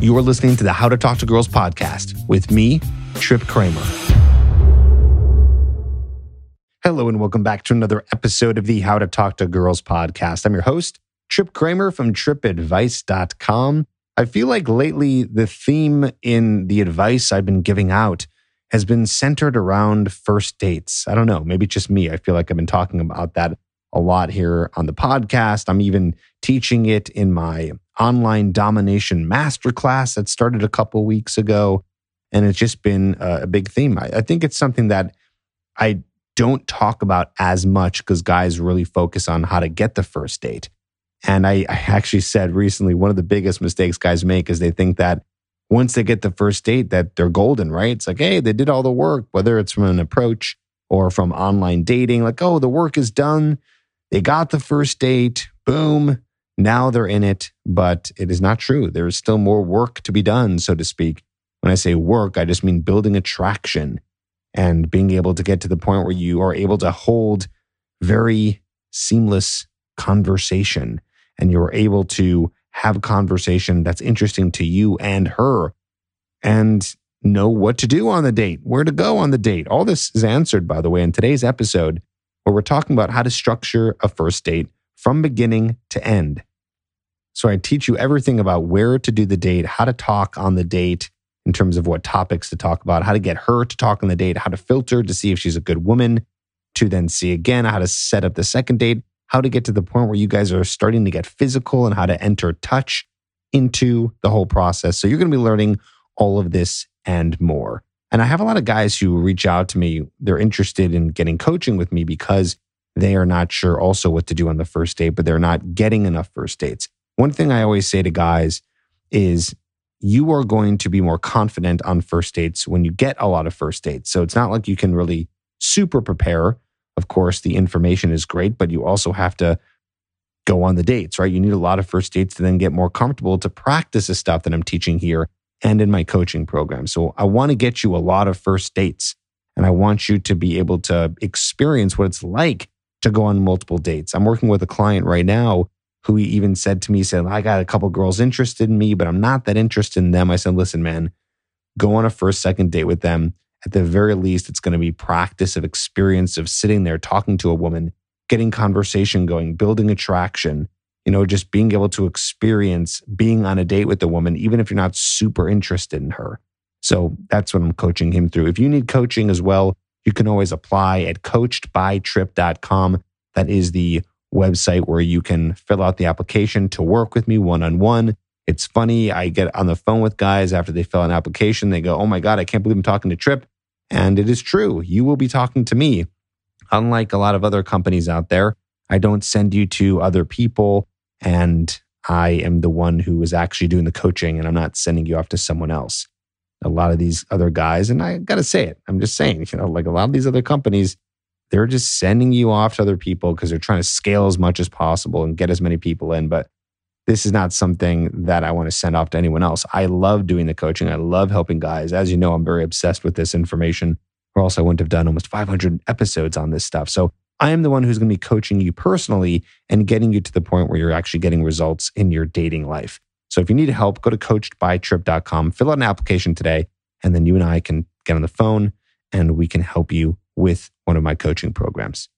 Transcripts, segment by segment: You are listening to the How to Talk to Girls podcast with me, Trip Kramer. Hello and welcome back to another episode of the How to Talk to Girls podcast. I'm your host, Trip Kramer from tripadvice.com. I feel like lately the theme in the advice I've been giving out has been centered around first dates. I don't know, maybe it's just me. I feel like I've been talking about that a lot here on the podcast. I'm even teaching it in my online domination masterclass that started a couple weeks ago. And it's just been a big theme. I think it's something that I don't talk about as much because guys really focus on how to get the first date. And I actually said recently, one of the biggest mistakes guys make is they think that once they get the first date that they're golden, right? It's like, hey, they did all the work, whether it's from an approach or from online dating, like, oh, the work is done. They got the first date, boom, now they're in it. But it is not true. There is still more work to be done, so to speak. When I say work, I just mean building attraction and being able to get to the point where you are able to hold very seamless conversation and you're able to have a conversation that's interesting to you and her and know what to do on the date, where to go on the date. All this is answered, by the way, in today's episode where we're talking about how to structure a first date from beginning to end. So I teach you everything about where to do the date, how to talk on the date in terms of what topics to talk about, how to get her to talk on the date, how to filter to see if she's a good woman, to then see again, how to set up the second date, how to get to the point where you guys are starting to get physical and how to enter touch into the whole process. So you're going to be learning all of this and more. And I have a lot of guys who reach out to me. They're interested in getting coaching with me because they are not sure also what to do on the first date, but they're not getting enough first dates. One thing I always say to guys is you are going to be more confident on first dates when you get a lot of first dates. So it's not like you can really super prepare. Of course, the information is great, but you also have to go on the dates, right? You need a lot of first dates to then get more comfortable to practice the stuff that I'm teaching here and in my coaching program. So I want to get you a lot of first dates and I want you to be able to experience what it's like to go on multiple dates. I'm working with a client right now who even said to me, said, I got a couple girls interested in me, but I'm not that interested in them. I said, listen, man, go on a first, second date with them. At the very least, it's going to be practice of experience of sitting there, talking to a woman, getting conversation going, building attraction, just being able to experience being on a date with a woman, even if you're not super interested in her. So that's what I'm coaching him through. If you need coaching as well, you can always apply at coachedbytrip.com. That is the website where you can fill out the application to work with me one-on-one. It's funny, I get on the phone with guys after they fill an application. They go, oh my God, I can't believe I'm talking to Trip. And it is true. You will be talking to me. Unlike a lot of other companies out there, I don't send you to other people. And I am the one who is actually doing the coaching and I'm not sending you off to someone else. A lot of these other guys, and I got to say it, I'm just saying, like a lot of these other companies, they're just sending you off to other people because they're trying to scale as much as possible and get as many people in. But this is not something that I want to send off to anyone else. I love doing the coaching. I love helping guys. As you know, I'm very obsessed with this information or else I wouldn't have done almost 500 episodes on this stuff. So I am the one who's going to be coaching you personally and getting you to the point where you're actually getting results in your dating life. So if you need help, go to coachedbytrip.com, fill out an application today, and then you and I can get on the phone and we can help you with one of my coaching programs.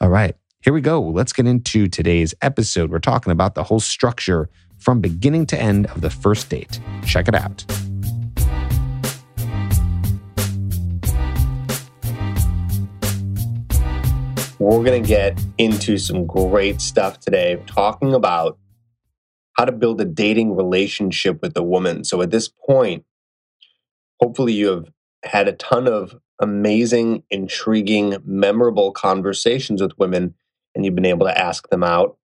All right. Here we go. Let's get into today's episode. We're talking about the whole structure from beginning to end of the first date. Check it out. We're going to get into some great stuff today, talking about how to build a dating relationship with a woman. So at this point, hopefully you have had a ton of amazing, intriguing, memorable conversations with women and you've been able to ask them out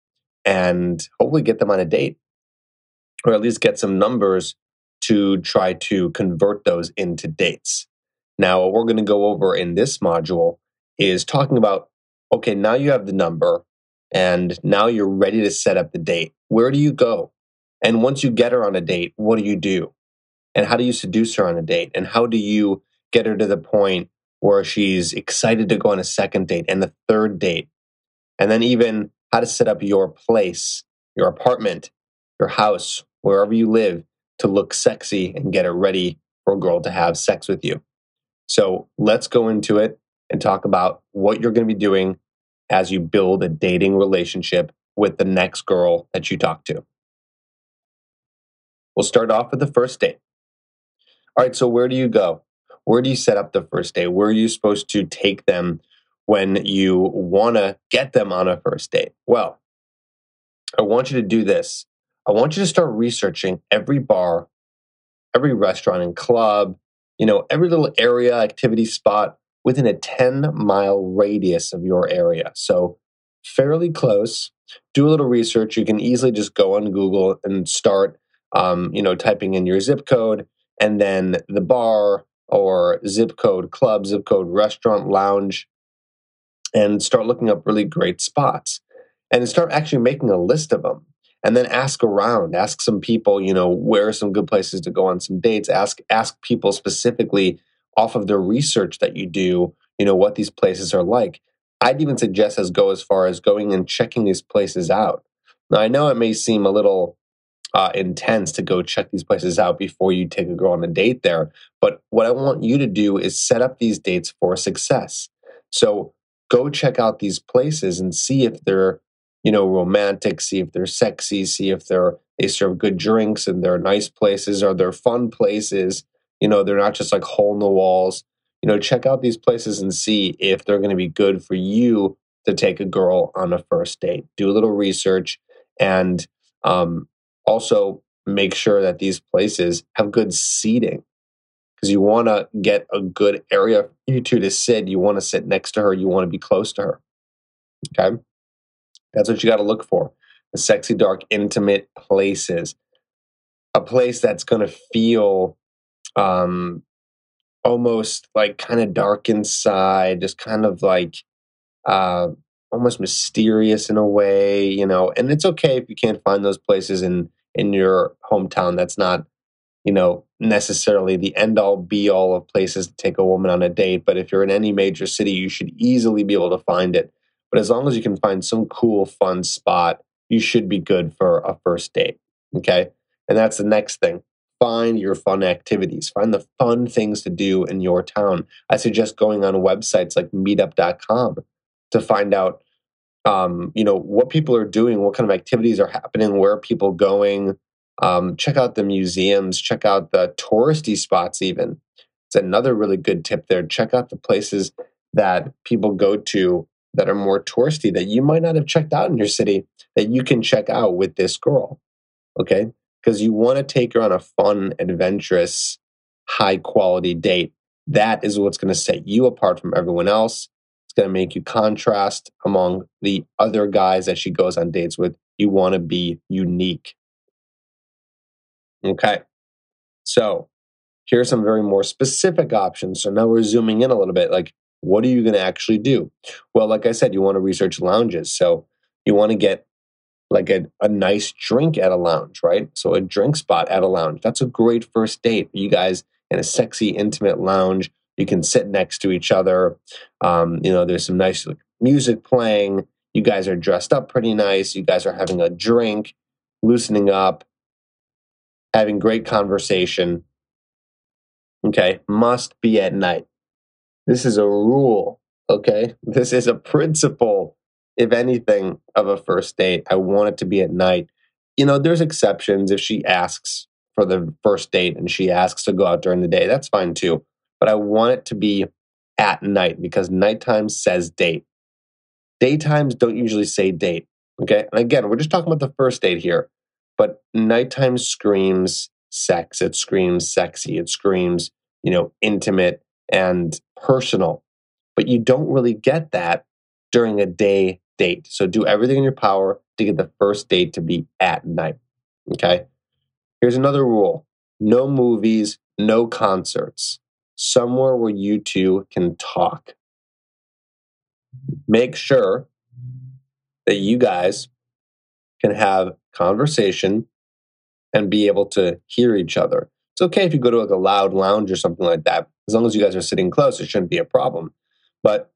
and hopefully get them on a date or at least get some numbers to try to convert those into dates. Now, what we're going to go over in this module is talking about, okay, now you have the number and now you're ready to set up the date. Where do you go? And once you get her on a date, what do? And how do you seduce her on a date? And how do you get her to the point where she's excited to go on a second date and the third date? And then even how to set up your place, your apartment, your house, wherever you live, to look sexy and get her ready for a girl to have sex with you. So let's go into it and talk about what you're going to be doing as you build a dating relationship with the next girl that you talk to. We'll start off with the first date. All right, so where do you go? Where do you set up the first date? Where are you supposed to take them when you want to get them on a first date? Well, I want you to do this. I want you to start researching every bar, every restaurant and club, every little area, activity spot within a 10-mile radius of your area. So fairly close. Do a little research. You can easily just go on Google and start, typing in your zip code and then the bar or zip code, club, zip code, restaurant, lounge, and start looking up really great spots. And start actually making a list of them. And then ask around, ask some people, where are some good places to go on some dates? Ask people specifically off of the research that you do, what these places are like. I'd even suggest go as far as going and checking these places out. Now, I know it may seem a little intense to go check these places out before you take a girl on a date there, but what I want you to do is set up these dates for success. So go check out these places and see if they're romantic, see if they're sexy, see if they serve good drinks and they're nice places, or they're fun places. They're not just like hole in the walls. Check out these places and see if they're going to be good for you to take a girl on a first date. Do a little research and also make sure that these places have good seating, because you want to get a good area for you two to sit. You want to sit next to her. You want to be close to her. Okay? That's what you got to look for. The sexy, dark, intimate places. A place that's going to feel almost like kind of dark inside, just kind of like almost mysterious in a way, And it's okay if you can't find those places in your hometown. That's not, necessarily the end-all, be-all of places to take a woman on a date. But if you're in any major city, you should easily be able to find it. But as long as you can find some cool, fun spot, you should be good for a first date, okay? And that's the next thing. Find your fun activities. Find the fun things to do in your town. I suggest going on websites like meetup.com to find out, what people are doing, what kind of activities are happening, where are people going. Check out the museums. Check out the touristy spots even. It's another really good tip there. Check out the places that people go to that are more touristy that you might not have checked out in your city that you can check out with this girl, okay? Because you want to take her on a fun, adventurous, high-quality date. That is what's going to set you apart from everyone else. It's going to make you contrast among the other guys that she goes on dates with. You want to be unique. Okay, so here are some very more specific options. So now we're zooming in a little bit, what are you going to actually do? Well, like I said, you want to research lounges. So you want to get a nice drink at a lounge, right? So a drink spot at a lounge. That's a great first date. You guys in a sexy, intimate lounge. You can sit next to each other. There's some nice music playing. You guys are dressed up pretty nice. You guys are having a drink, loosening up, having great conversation. Okay, must be at night. This is a rule, okay? This is a principle, if anything, of a first date. I want it to be at night. There's exceptions. If she asks for the first date and she asks to go out during the day, that's fine too. But I want it to be at night because nighttime says date. Daytimes don't usually say date, okay? And again, we're just talking about the first date here. But nighttime screams sex. It screams sexy. It screams, intimate and personal, but you don't really get that during a day date. So do everything in your power to get the first date to be at night, okay? Here's another rule. No movies, no concerts. Somewhere where you two can talk. Make sure that you guys can have conversation and be able to hear each other. It's okay if you go to a loud lounge or something like that. As long as you guys are sitting close, it shouldn't be a problem. But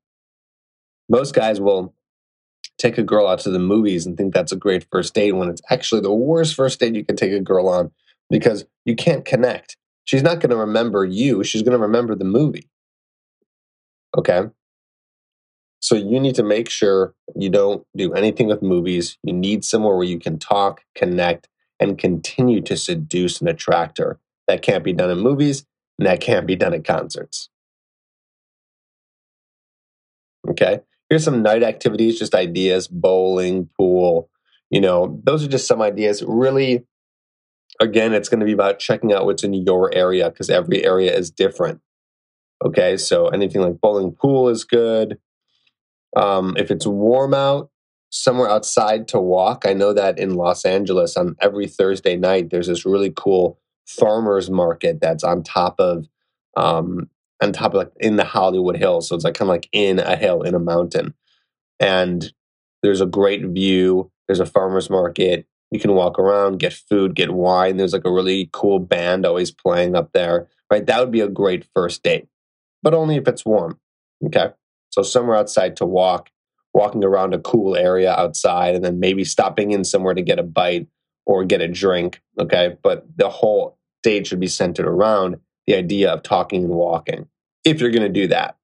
most guys will take a girl out to the movies and think that's a great first date when it's actually the worst first date you can take a girl on because you can't connect. She's not going to remember you. She's going to remember the movie. Okay? So you need to make sure you don't do anything with movies. You need somewhere where you can talk, connect, and continue to seduce and attract her. That can't be done in movies, and that can't be done at concerts. Okay? Here's some night activities, just ideas: bowling, pool. You know, those are just some ideas. Really, again, it's going to be about checking out what's in your area, because every area is different. Okay? So anything like bowling, pool is good. If it's warm out, somewhere outside to walk. I know that in Los Angeles on every Thursday night, there's this really cool farmer's market that's on top of like in the Hollywood Hills. So it's like kind of like in a hill, in a mountain. And there's a great view. There's a farmer's market. You can walk around, get food, get wine. There's like a really cool band always playing up there, right? That would be a great first date, but only if it's warm. Okay. So somewhere outside to walk, walking around a cool area outside, and then maybe stopping in somewhere to get a bite or get a drink, okay? But the whole date should be centered around the idea of talking and walking, if you're going to do that.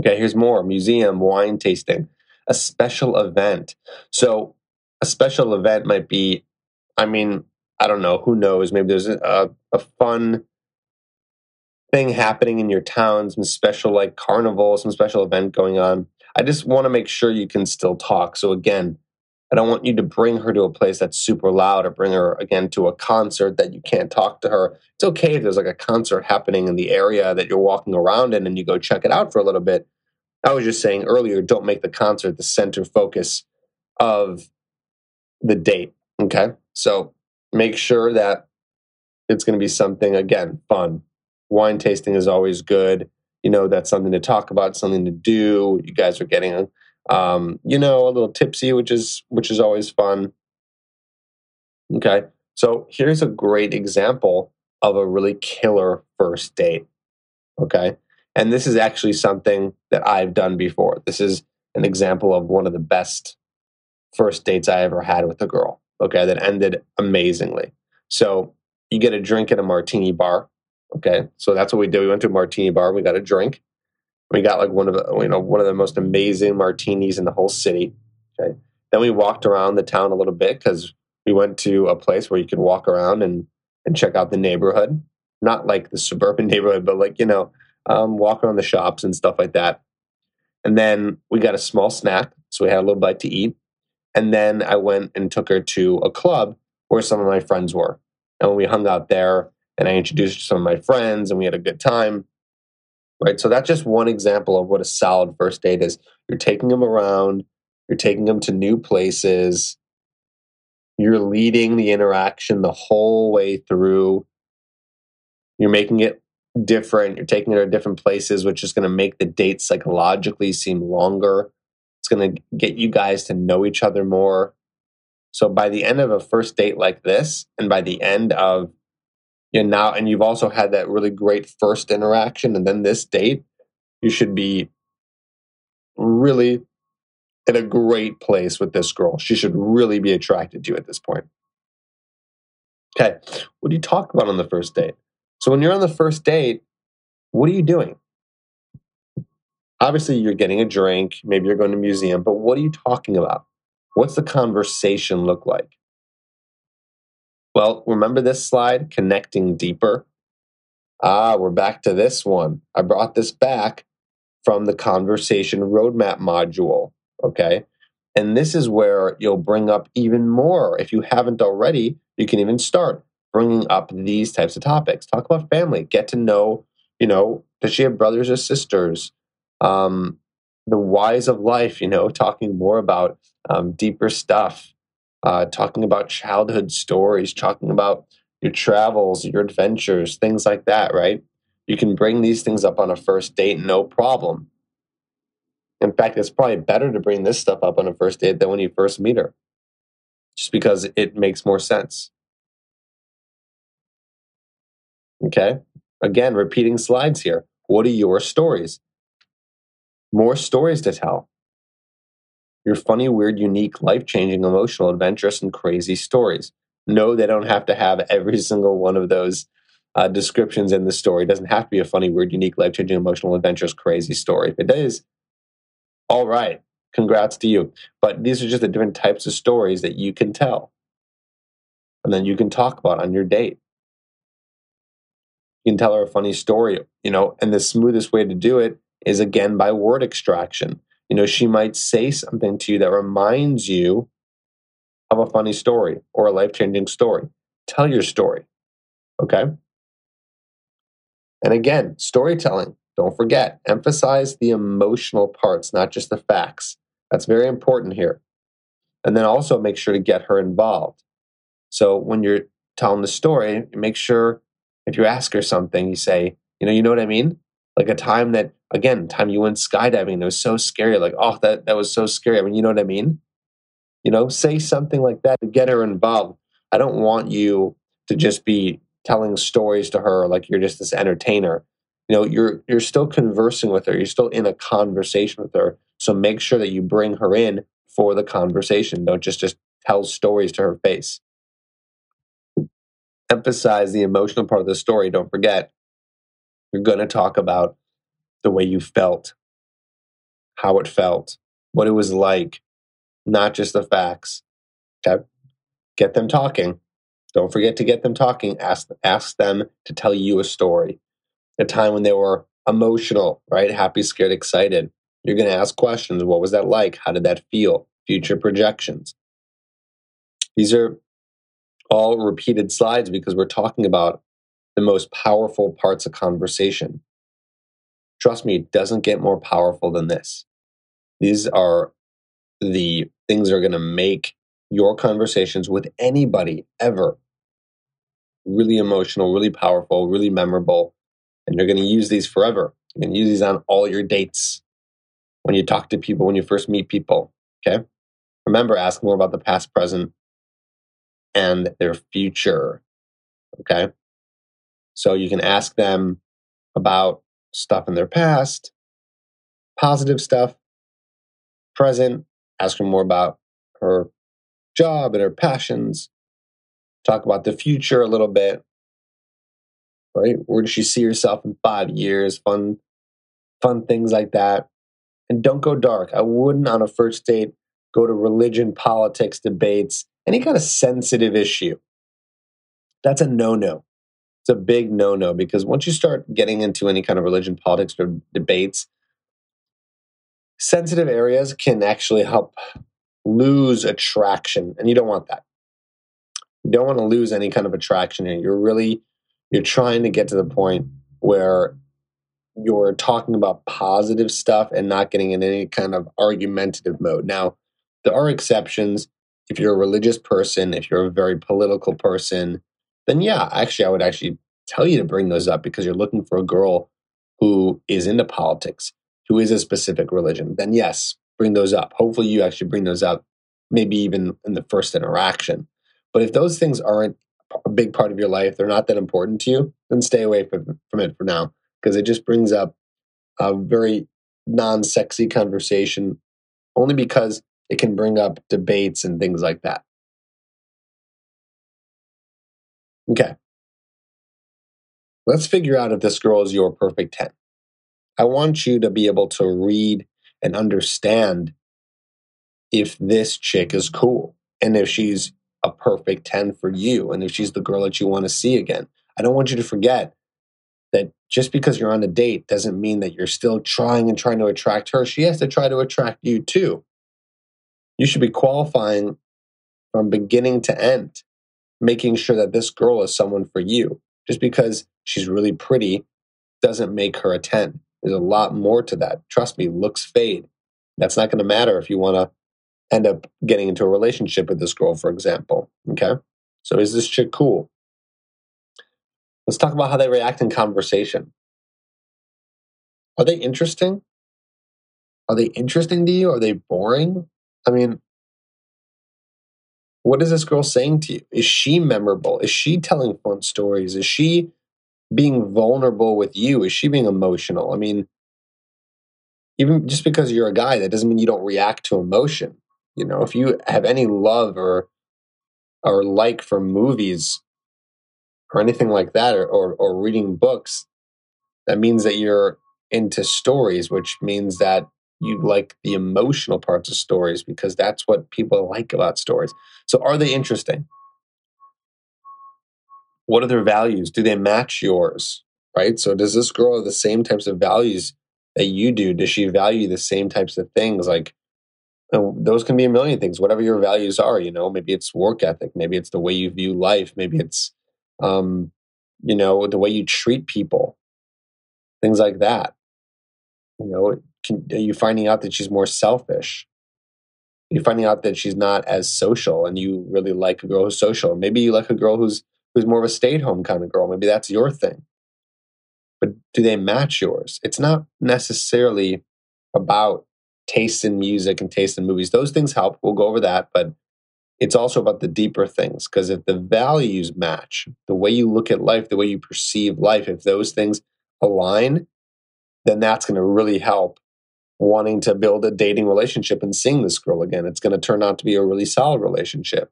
Okay, here's more. Museum, wine tasting, a special event. So a special event might be, I mean, I don't know, who knows? Maybe there's a fun thing happening in your town, some special like carnival, some special event going on. I just want to make sure you can still talk. So again, I don't want you to bring her to a place that's super loud, or bring her again to a concert that you can't talk to her. It's okay if there's like a concert happening in the area that you're walking around in and you go check it out for a little bit. I was just saying earlier, don't make the concert the center focus of the date. Okay. So make sure that it's going to be something, again, fun. Wine tasting is always good. You know, that's something to talk about, something to do. You guys are getting, you know, a little tipsy, which is always fun. Okay. So here's a great example of a really killer first date. Okay. And this is actually something that I've done before. This is an example of one of the best first dates I ever had with a girl. Okay. That ended amazingly. So you get a drink at a martini bar. Okay, so that's what we did. We went to a martini bar. We got a drink. We got like one of the most amazing martinis in the whole city. Okay, then we walked around the town a little bit, because we went to a place where you could walk around and check out the neighborhood. Not like the suburban neighborhood, but like, you know, walk around the shops and stuff like that. And then we got a small snack, so we had a little bite to eat. And then I went and took her to a club where some of my friends were, and we hung out there. And I introduced some of my friends, and we had a good time, right? So that's just one example of what a solid first date is. You're taking them around. You're taking them to new places. You're leading the interaction the whole way through. You're making it different. You're taking her to different places, which is going to make the date psychologically seem longer. It's going to get you guys to know each other more. So by the end of a first date like this, and by the end of and you've also had that really great first interaction, and then this date, you should be really in a great place with this girl. She should really be attracted to you at this point. Okay, what do you talk about on the first date? So when you're on the first date, what are you doing? Obviously, you're getting a drink. Maybe you're going to a museum, but what are you talking about? What's the conversation look like? Well, remember this slide, connecting deeper? We're back to this one. I brought this back from the conversation roadmap module, okay? And this is where you'll bring up even more. If you haven't already, you can even start bringing up these types of topics. Talk about family. Get to know, you know, does she have brothers or sisters? The whys of life, you know, talking more about deeper stuff. Talking about childhood stories, talking about your travels, your adventures, things like that, right? You can bring these things up on a first date, no problem. In fact, it's probably better to bring this stuff up on a first date than when you first meet her, just because it makes more sense. Okay? Again, repeating slides here. What are your stories? More stories to tell. Your funny, weird, unique, life-changing, emotional, adventurous, and crazy stories. No, they don't have to have every single one of those descriptions in the story. It doesn't have to be a funny, weird, unique, life-changing, emotional, adventurous, crazy story. If it is, all right, congrats to you. But these are just the different types of stories that you can tell. And then you can talk about on your date. You can tell her a funny story, you know, and the smoothest way to do it is, again, by word extraction. You know, she might say something to you that reminds you of a funny story or a life-changing story. Tell your story, okay? And again, storytelling, don't forget, emphasize the emotional parts, not just the facts. That's very important here. And then also make sure to get her involved. So when you're telling the story, make sure if you ask her something, you say, you know what I mean? Like a time that, again, time you went skydiving, it was so scary. Like, oh, that was so scary. I mean, you know what I mean? You know, say something like that to get her involved. I don't want you to just be telling stories to her like you're just this entertainer. You know, you're still conversing with her. You're still in a conversation with her. So make sure that you bring her in for the conversation. Don't just tell stories to her face. Emphasize the emotional part of the story. Don't forget, you're going to talk about the way you felt, how it felt, what it was like, not just the facts. Okay? Get them talking. Don't forget to get them talking. Ask them to tell you a story. A time when they were emotional, right? Happy, scared, excited. You're going to ask questions. What was that like? How did that feel? Future projections. These are all repeated slides because we're talking about the most powerful parts of conversation. Trust me, it doesn't get more powerful than this. These are the things that are going to make your conversations with anybody ever really emotional, really powerful, really memorable. And you're going to use these forever. You're going to use these on all your dates, when you talk to people, when you first meet people. Okay? Remember, ask more about the past, present, and their future. Okay? So you can ask them about stuff in their past, positive stuff, present, ask her more about her job and her passions, talk about the future a little bit, right? Where does she see herself in 5 years? Fun things like that. And don't go dark. I wouldn't on a first date go to religion, politics, debates, any kind of sensitive issue. That's a no-no. It's a big no-no because once you start getting into any kind of religion, politics, or debates, sensitive areas can actually help lose attraction, and you don't want that. You don't want to lose any kind of attraction here. You're trying to get to the point where you're talking about positive stuff and not getting in any kind of argumentative mode. Now, there are exceptions. If you're a religious person, if you're a very political person, then yeah, actually, I would actually tell you to bring those up because you're looking for a girl who is into politics, who is a specific religion. Then yes, bring those up. Hopefully you actually bring those up, maybe even in the first interaction. But if those things aren't a big part of your life, they're not that important to you, then stay away from it for now because it just brings up a very non-sexy conversation only because it can bring up debates and things like that. Okay. Let's figure out if this girl is your perfect 10. I want you to be able to read and understand if this chick is cool and if she's a perfect 10 for you and if she's the girl that you want to see again. I don't want you to forget that just because you're on a date doesn't mean that you're still trying to attract her. She has to try to attract you too. You should be qualifying from beginning to end, making sure that this girl is someone for you. Just because she's really pretty doesn't make her a 10. There's a lot more to that. Trust me, looks fade. That's not going to matter if you want to end up getting into a relationship with this girl, for example. Okay? So is this chick cool? Let's talk about how they react in conversation. Are they interesting? Are they interesting to you? Are they boring? I mean, what is this girl saying to you? Is she memorable? Is she telling fun stories? Is she being vulnerable with you? Is she being emotional? I mean, even just because you're a guy, that doesn't mean you don't react to emotion. You know, if you have any love or or like from movies or anything like that, or reading books, that means that you're into stories, which means that you like the emotional parts of stories because that's what people like about stories. So are they interesting? What are their values? Do they match yours, right? So does this girl have the same types of values that you do? Does she value the same types of things? Like, those can be a million things, whatever your values are, you know, maybe it's work ethic, maybe it's the way you view life, maybe it's, you know, the way you treat people, things like that. You know, are you finding out that she's more selfish? Are you finding out that she's not as social and you really like a girl who's social? Maybe you like a girl who's more of a stay-at-home kind of girl. Maybe that's your thing. But do they match yours? It's not necessarily about taste in music and taste in movies. Those things help. We'll go over that. But it's also about the deeper things. Because if the values match, the way you look at life, the way you perceive life, if those things align, then that's going to really help wanting to build a dating relationship and seeing this girl again. It's going to turn out to be a really solid relationship.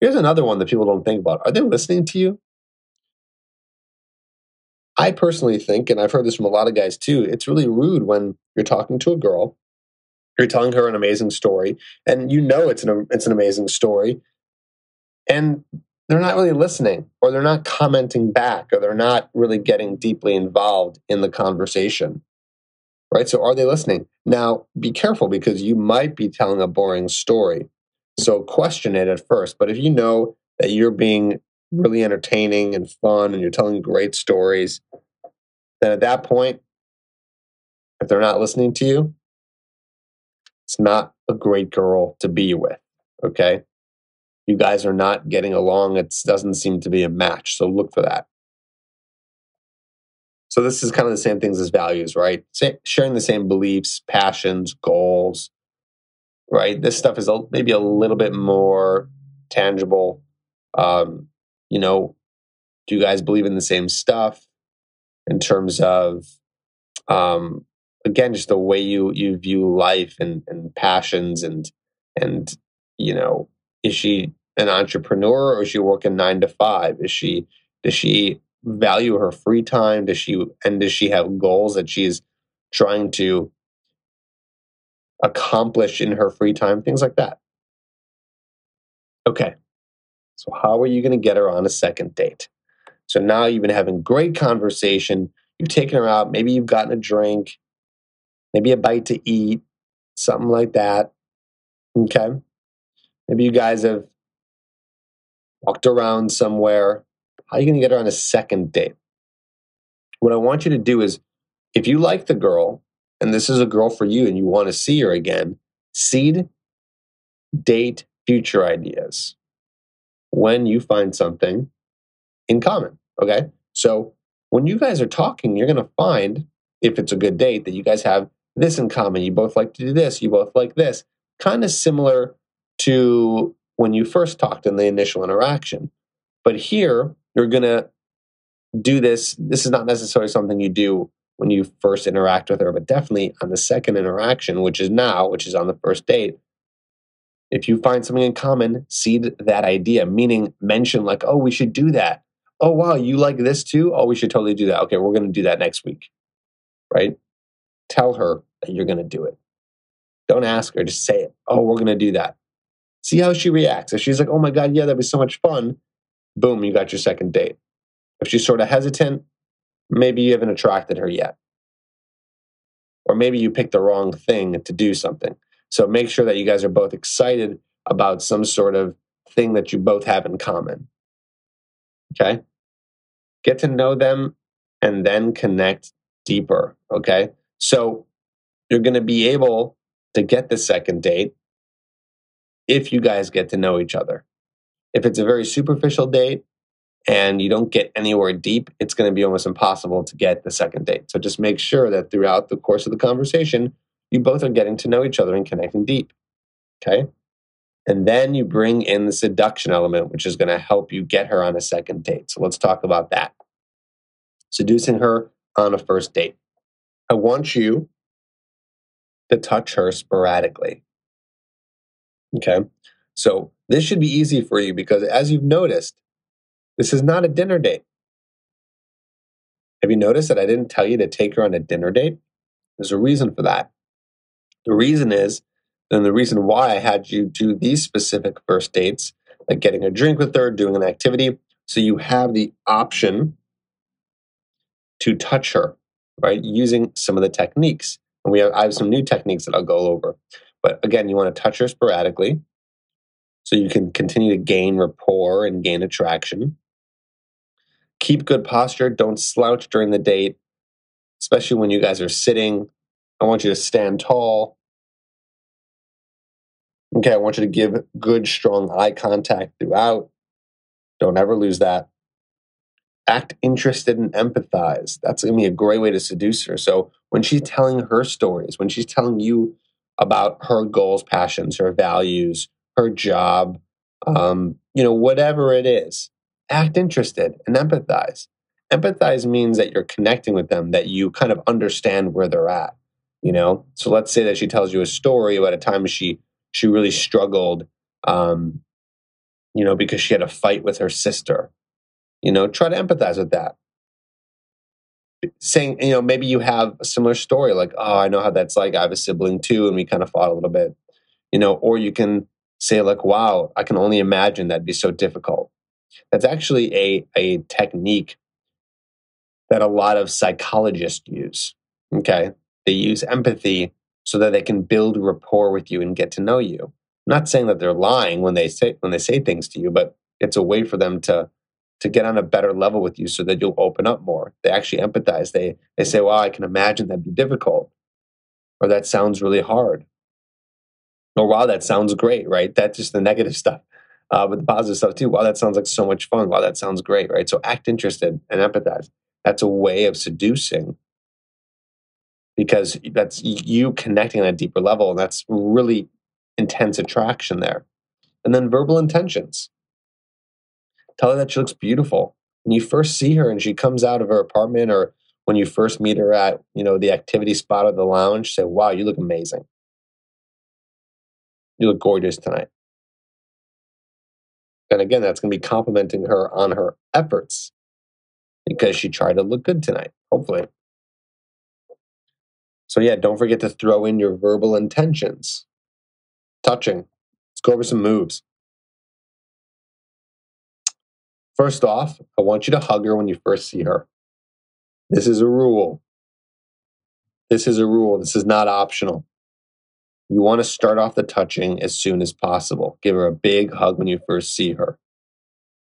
Here's another one that people don't think about. Are they listening to you? I personally think, and I've heard this from a lot of guys too, it's really rude when you're talking to a girl, you're telling her an amazing story, and you know it's an amazing story, and they're not really listening, or they're not commenting back, or they're not really getting deeply involved in the conversation, right? So are they listening? Now, be careful because you might be telling a boring story. So question it at first. But if you know that you're being really entertaining and fun and you're telling great stories, then at that point, if they're not listening to you, it's not a great girl to be with, okay? You guys are not getting along. It doesn't seem to be a match. So look for that. So this is kind of the same things as values, right? Sharing the same beliefs, passions, goals, right? This stuff is maybe a little bit more tangible. You know, do you guys believe in the same stuff in terms of, again, just the way you view life and passions and, you know, is she an entrepreneur or is she working 9 to 5? Does she value her free time? Does she have goals that she's trying to accomplish in her free time? Things like that. Okay. So how are you going to get her on a second date? So now you've been having great conversation. You've taken her out. Maybe you've gotten a drink, maybe a bite to eat, something like that. Okay. Maybe you guys have walked around somewhere. How are you going to get her on a second date? What I want you to do is, if you like the girl, and this is a girl for you and you want to see her again, seed, date, future ideas when you find something in common, okay? So when you guys are talking, you're going to find, if it's a good date, that you guys have this in common. You both like to do this. You both like this. Kind of similar to when you first talked in the initial interaction. But here, you're going to do this. This is not necessarily something you do when you first interact with her, but definitely on the second interaction, which is on the first date. If you find something in common, seed that idea, meaning mention like, oh, we should do that. Oh, wow, you like this too? Oh, we should totally do that. Okay, we're going to do that next week, right? Tell her that you're going to do it. Don't ask her, just say it. Oh, we're going to do that. See how she reacts. If she's like, oh my God, yeah, that'd be so much fun. Boom, you got your second date. If she's sort of hesitant, maybe you haven't attracted her yet. Or maybe you picked the wrong thing to do something. So make sure that you guys are both excited about some sort of thing that you both have in common. Okay? Get to know them and then connect deeper. Okay? So you're going to be able to get the second date if you guys get to know each other. If it's a very superficial date and you don't get anywhere deep, it's going to be almost impossible to get the second date. So just make sure that throughout the course of the conversation, you both are getting to know each other and connecting deep, okay? And then you bring in the seduction element, which is going to help you get her on a second date. So let's talk about that. Seducing her on a first date. I want you to touch her sporadically, okay? So This should be easy for you because, as you've noticed, this is not a dinner date. Have you noticed that I didn't tell you to take her on a dinner date? There's a reason for that. The reason is, and the reason why I had you do these specific first dates, like getting a drink with her, doing an activity, so you have the option to touch her, right? Using some of the techniques. And I have some new techniques that I'll go over. But again, you want to touch her sporadically so you can continue to gain rapport and gain attraction. Keep good posture. Don't slouch during the date, especially when you guys are sitting. I want you to stand tall. Okay, I want you to give good, strong eye contact throughout. Don't ever lose that. Act interested and empathize. That's going to be a great way to seduce her. So when she's telling her stories, when she's telling you about her goals, passions, her values, her job, whatever it is, act interested and empathize. Empathize means that you're connecting with them, that you kind of understand where they're at. So let's say that she tells you a story about a time she really struggled, because she had a fight with her sister. Try to empathize with that. Saying, maybe you have a similar story, like, oh, I know how that's like. I have a sibling too, and we kind of fought a little bit. Or you can say, like, wow, I can only imagine that'd be so difficult. That's actually a technique that a lot of psychologists use. Okay, they use empathy so that they can build rapport with you and get to know you. I'm not saying that they're lying when they say things to you, but it's a way for them to get on a better level with you so that you'll open up more. They actually empathize. They say, well, I can imagine that'd be difficult, or that sounds really hard, or wow, that sounds great, right? That's just the negative stuff. But the positive stuff too, wow, that sounds like so much fun. Wow, that sounds great, right? So act interested and empathize. That's a way of seducing, because that's you connecting on a deeper level, and that's really intense attraction there. And then verbal intentions. Tell her that she looks beautiful. When you first see her and she comes out of her apartment, or when you first meet her at, the activity spot or the lounge, say, wow, you look amazing. You look gorgeous tonight. And again, that's going to be complimenting her on her efforts because she tried to look good tonight, hopefully. So yeah, don't forget to throw in your verbal intentions. Touching. Let's go over some moves. First off, I want you to hug her when you first see her. This is a rule. This is not optional. You want to start off the touching as soon as possible. Give her a big hug when you first see her.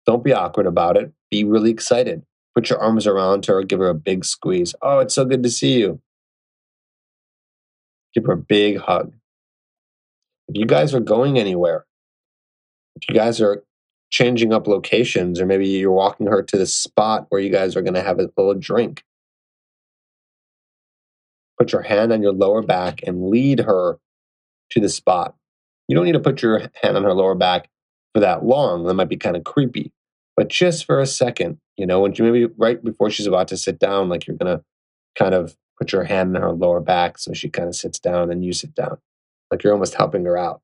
Don't be awkward about it. Be really excited. Put your arms around her. Give her a big squeeze. Oh, it's so good to see you. Give her a big hug. If you guys are going anywhere, if you guys are changing up locations, or maybe you're walking her to the spot where you guys are going to have a little drink, put your hand on your lower back and lead her to the spot. You don't need to put your hand on her lower back for that long. That might be kind of creepy. But just for a second, maybe right before she's about to sit down, like you're going to kind of put your hand on her lower back so she kind of sits down and you sit down. Like you're almost helping her out.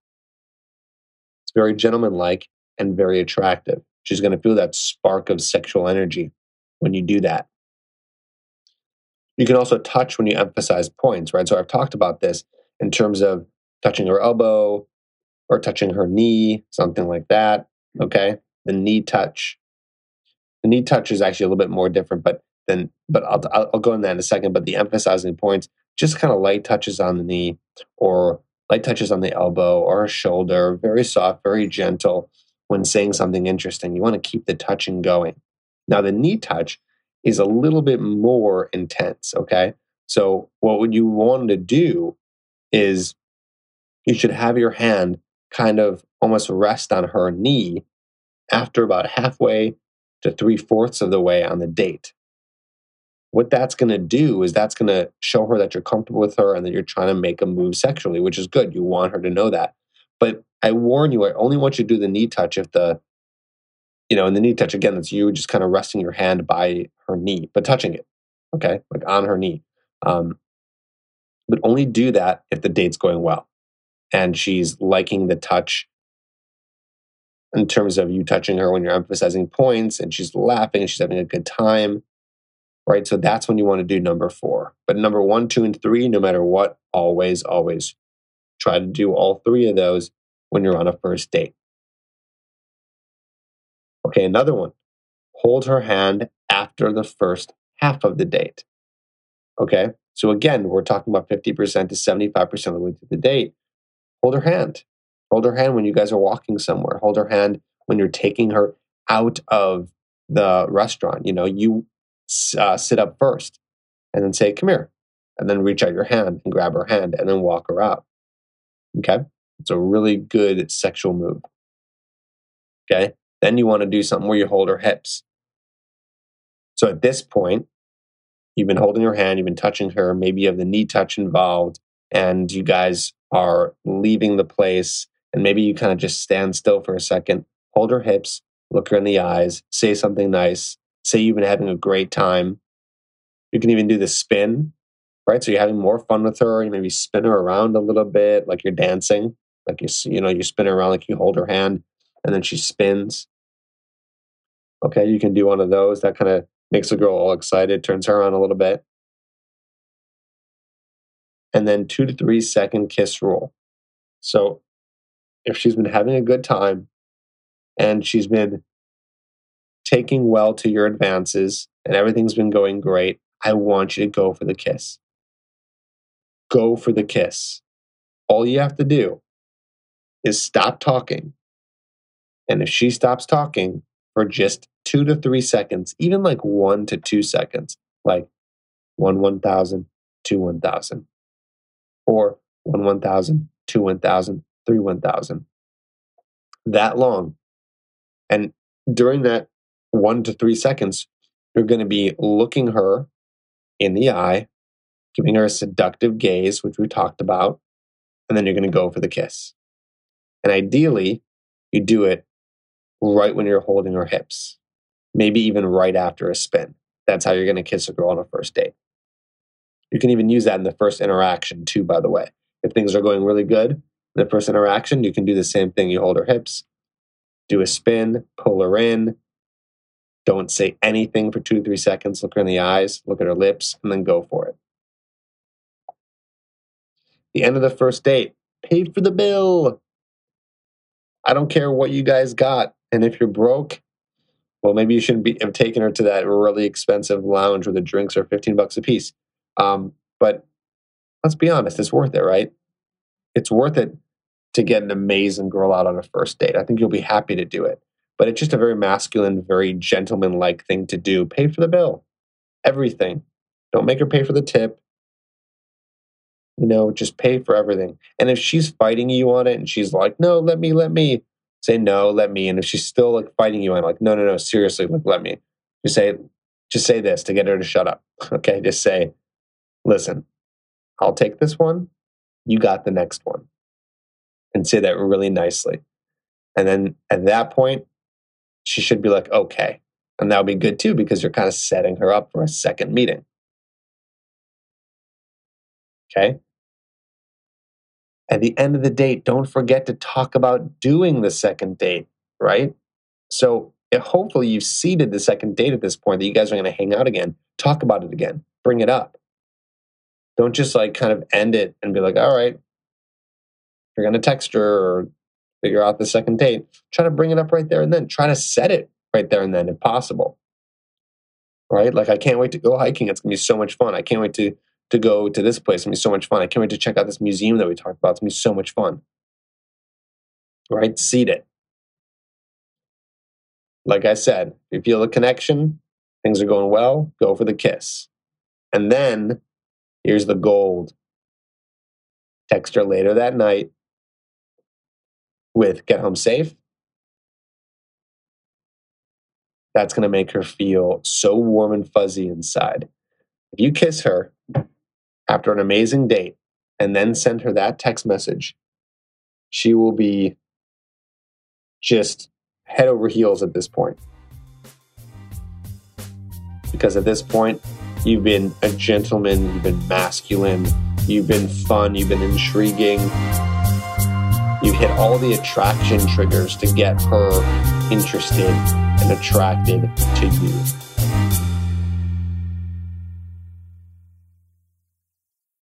It's very gentlemanlike and very attractive. She's going to feel that spark of sexual energy when you do that. You can also touch when you emphasize points, right? So I've talked about this in terms of touching her elbow or touching her knee, something like that, okay? The knee touch. The knee touch is actually a little bit more different, but I'll go into that in a second. But the emphasizing points, just kind of light touches on the knee or light touches on the elbow or shoulder, very soft, very gentle when saying something interesting. You want to keep the touching going. Now, the knee touch is a little bit more intense, okay? So what you want to do is you should have your hand kind of almost rest on her knee after about halfway to 3/4 of the way on the date. What that's going to do is that's going to show her that you're comfortable with her and that you're trying to make a move sexually, which is good. You want her to know that. But I warn you, I only want you to do the knee touch if in the knee touch, again, that's you just kind of resting your hand by her knee, but touching it, okay? Like on her knee. But only do that if the date's going well and she's liking the touch in terms of you touching her when you're emphasizing points and she's laughing and she's having a good time, right? So that's when you want to do number 4. But number 1, 2, and 3, no matter what, always, always try to do all 3 of those when you're on a first date. Okay, another one. Hold her hand after the first half of the date. Okay, so again, we're talking about 50% to 75% of the way through the date. Hold her hand. Hold her hand when you guys are walking somewhere. Hold her hand when you're taking her out of the restaurant. You know, you sit up first and then say, come here. And then reach out your hand and grab her hand and then walk her out. Okay? It's a really good sexual move. Okay? Then you want to do something where you hold her hips. So at this point, you've been holding her hand, you've been touching her, maybe you have the knee touch involved, and you guys are leaving the place, and maybe you kind of just stand still for a second, hold her hips, look her in the eyes, say something nice, say you've been having a great time. You can even do the spin, right? So you're having more fun with her, you maybe spin her around a little bit, like you're dancing, like you spin her around, like you hold her hand, and then she spins. Okay, you can do one of those. That kind of makes the girl all excited, turns her on a little bit. And then 2 to 3 second kiss rule. So if she's been having a good time and she's been taking well to your advances and everything's been going great, I want you to go for the kiss. Go for the kiss. All you have to do is stop talking. And if she stops talking for just 2 to 3 seconds, even like 1 to 2 seconds, like 1 1,000, 2 1,000. Or 1 1,000, 2 1,000, 3 1,000. That long. And during that 1 to 3 seconds, you're going to be looking her in the eye, giving her a seductive gaze, which we talked about, and then you're going to go for the kiss. And ideally, you do it right when you're holding her hips. Maybe even right after a spin. That's how you're going to kiss a girl on a first date. You can even use that in the first interaction too, by the way. If things are going really good, in the first interaction, you can do the same thing. You hold her hips, do a spin, pull her in, don't say anything for 2 to 3 seconds, look her in the eyes, look at her lips, and then go for it. The end of the first date, pay for the bill. I don't care what you guys got. And if you're broke, well, maybe you shouldn't have taken her to that really expensive lounge where the drinks are $15 a piece. But let's be honest, it's worth it, right? It's worth it to get an amazing girl out on a first date. I think you'll be happy to do it. But it's just a very masculine, very gentleman-like thing to do. Pay for the bill. Everything. Don't make her pay for the tip. You know, just pay for everything. And if she's fighting you on it and she's like, no, let me, say no, let me. And if she's still like fighting you on it, like, no, seriously, like, let me. Just say this to get her to shut up. Okay, just say, listen, I'll take this one. You got the next one. And say that really nicely. And then at that point, she should be like, okay. And that'll be good too, because you're kind of setting her up for a second meeting. Okay? At the end of the date, don't forget to talk about doing the second date, right? So hopefully you've seeded the second date at this point that you guys are going to hang out again. Talk about it again. Bring it up. Don't just like kind of end it and be like, all right, you're going to text her or figure out the second date. Try to bring it up right there and then. Try to set it right there and then if possible. Right? Like, I can't wait to go hiking. It's going to be so much fun. I can't wait to go to this place. It's going to be so much fun. I can't wait to check out this museum that we talked about. It's going to be so much fun. Right? Seed it. Like I said, if you feel a connection, things are going well, go for the kiss. And then, here's the gold. Text her later that night with get home safe. That's going to make her feel so warm and fuzzy inside. If you kiss her after an amazing date and then send her that text message, she will be just head over heels at this point. Because at this point, you've been a gentleman, you've been masculine, you've been fun, you've been intriguing. You hit all the attraction triggers to get her interested and attracted to you.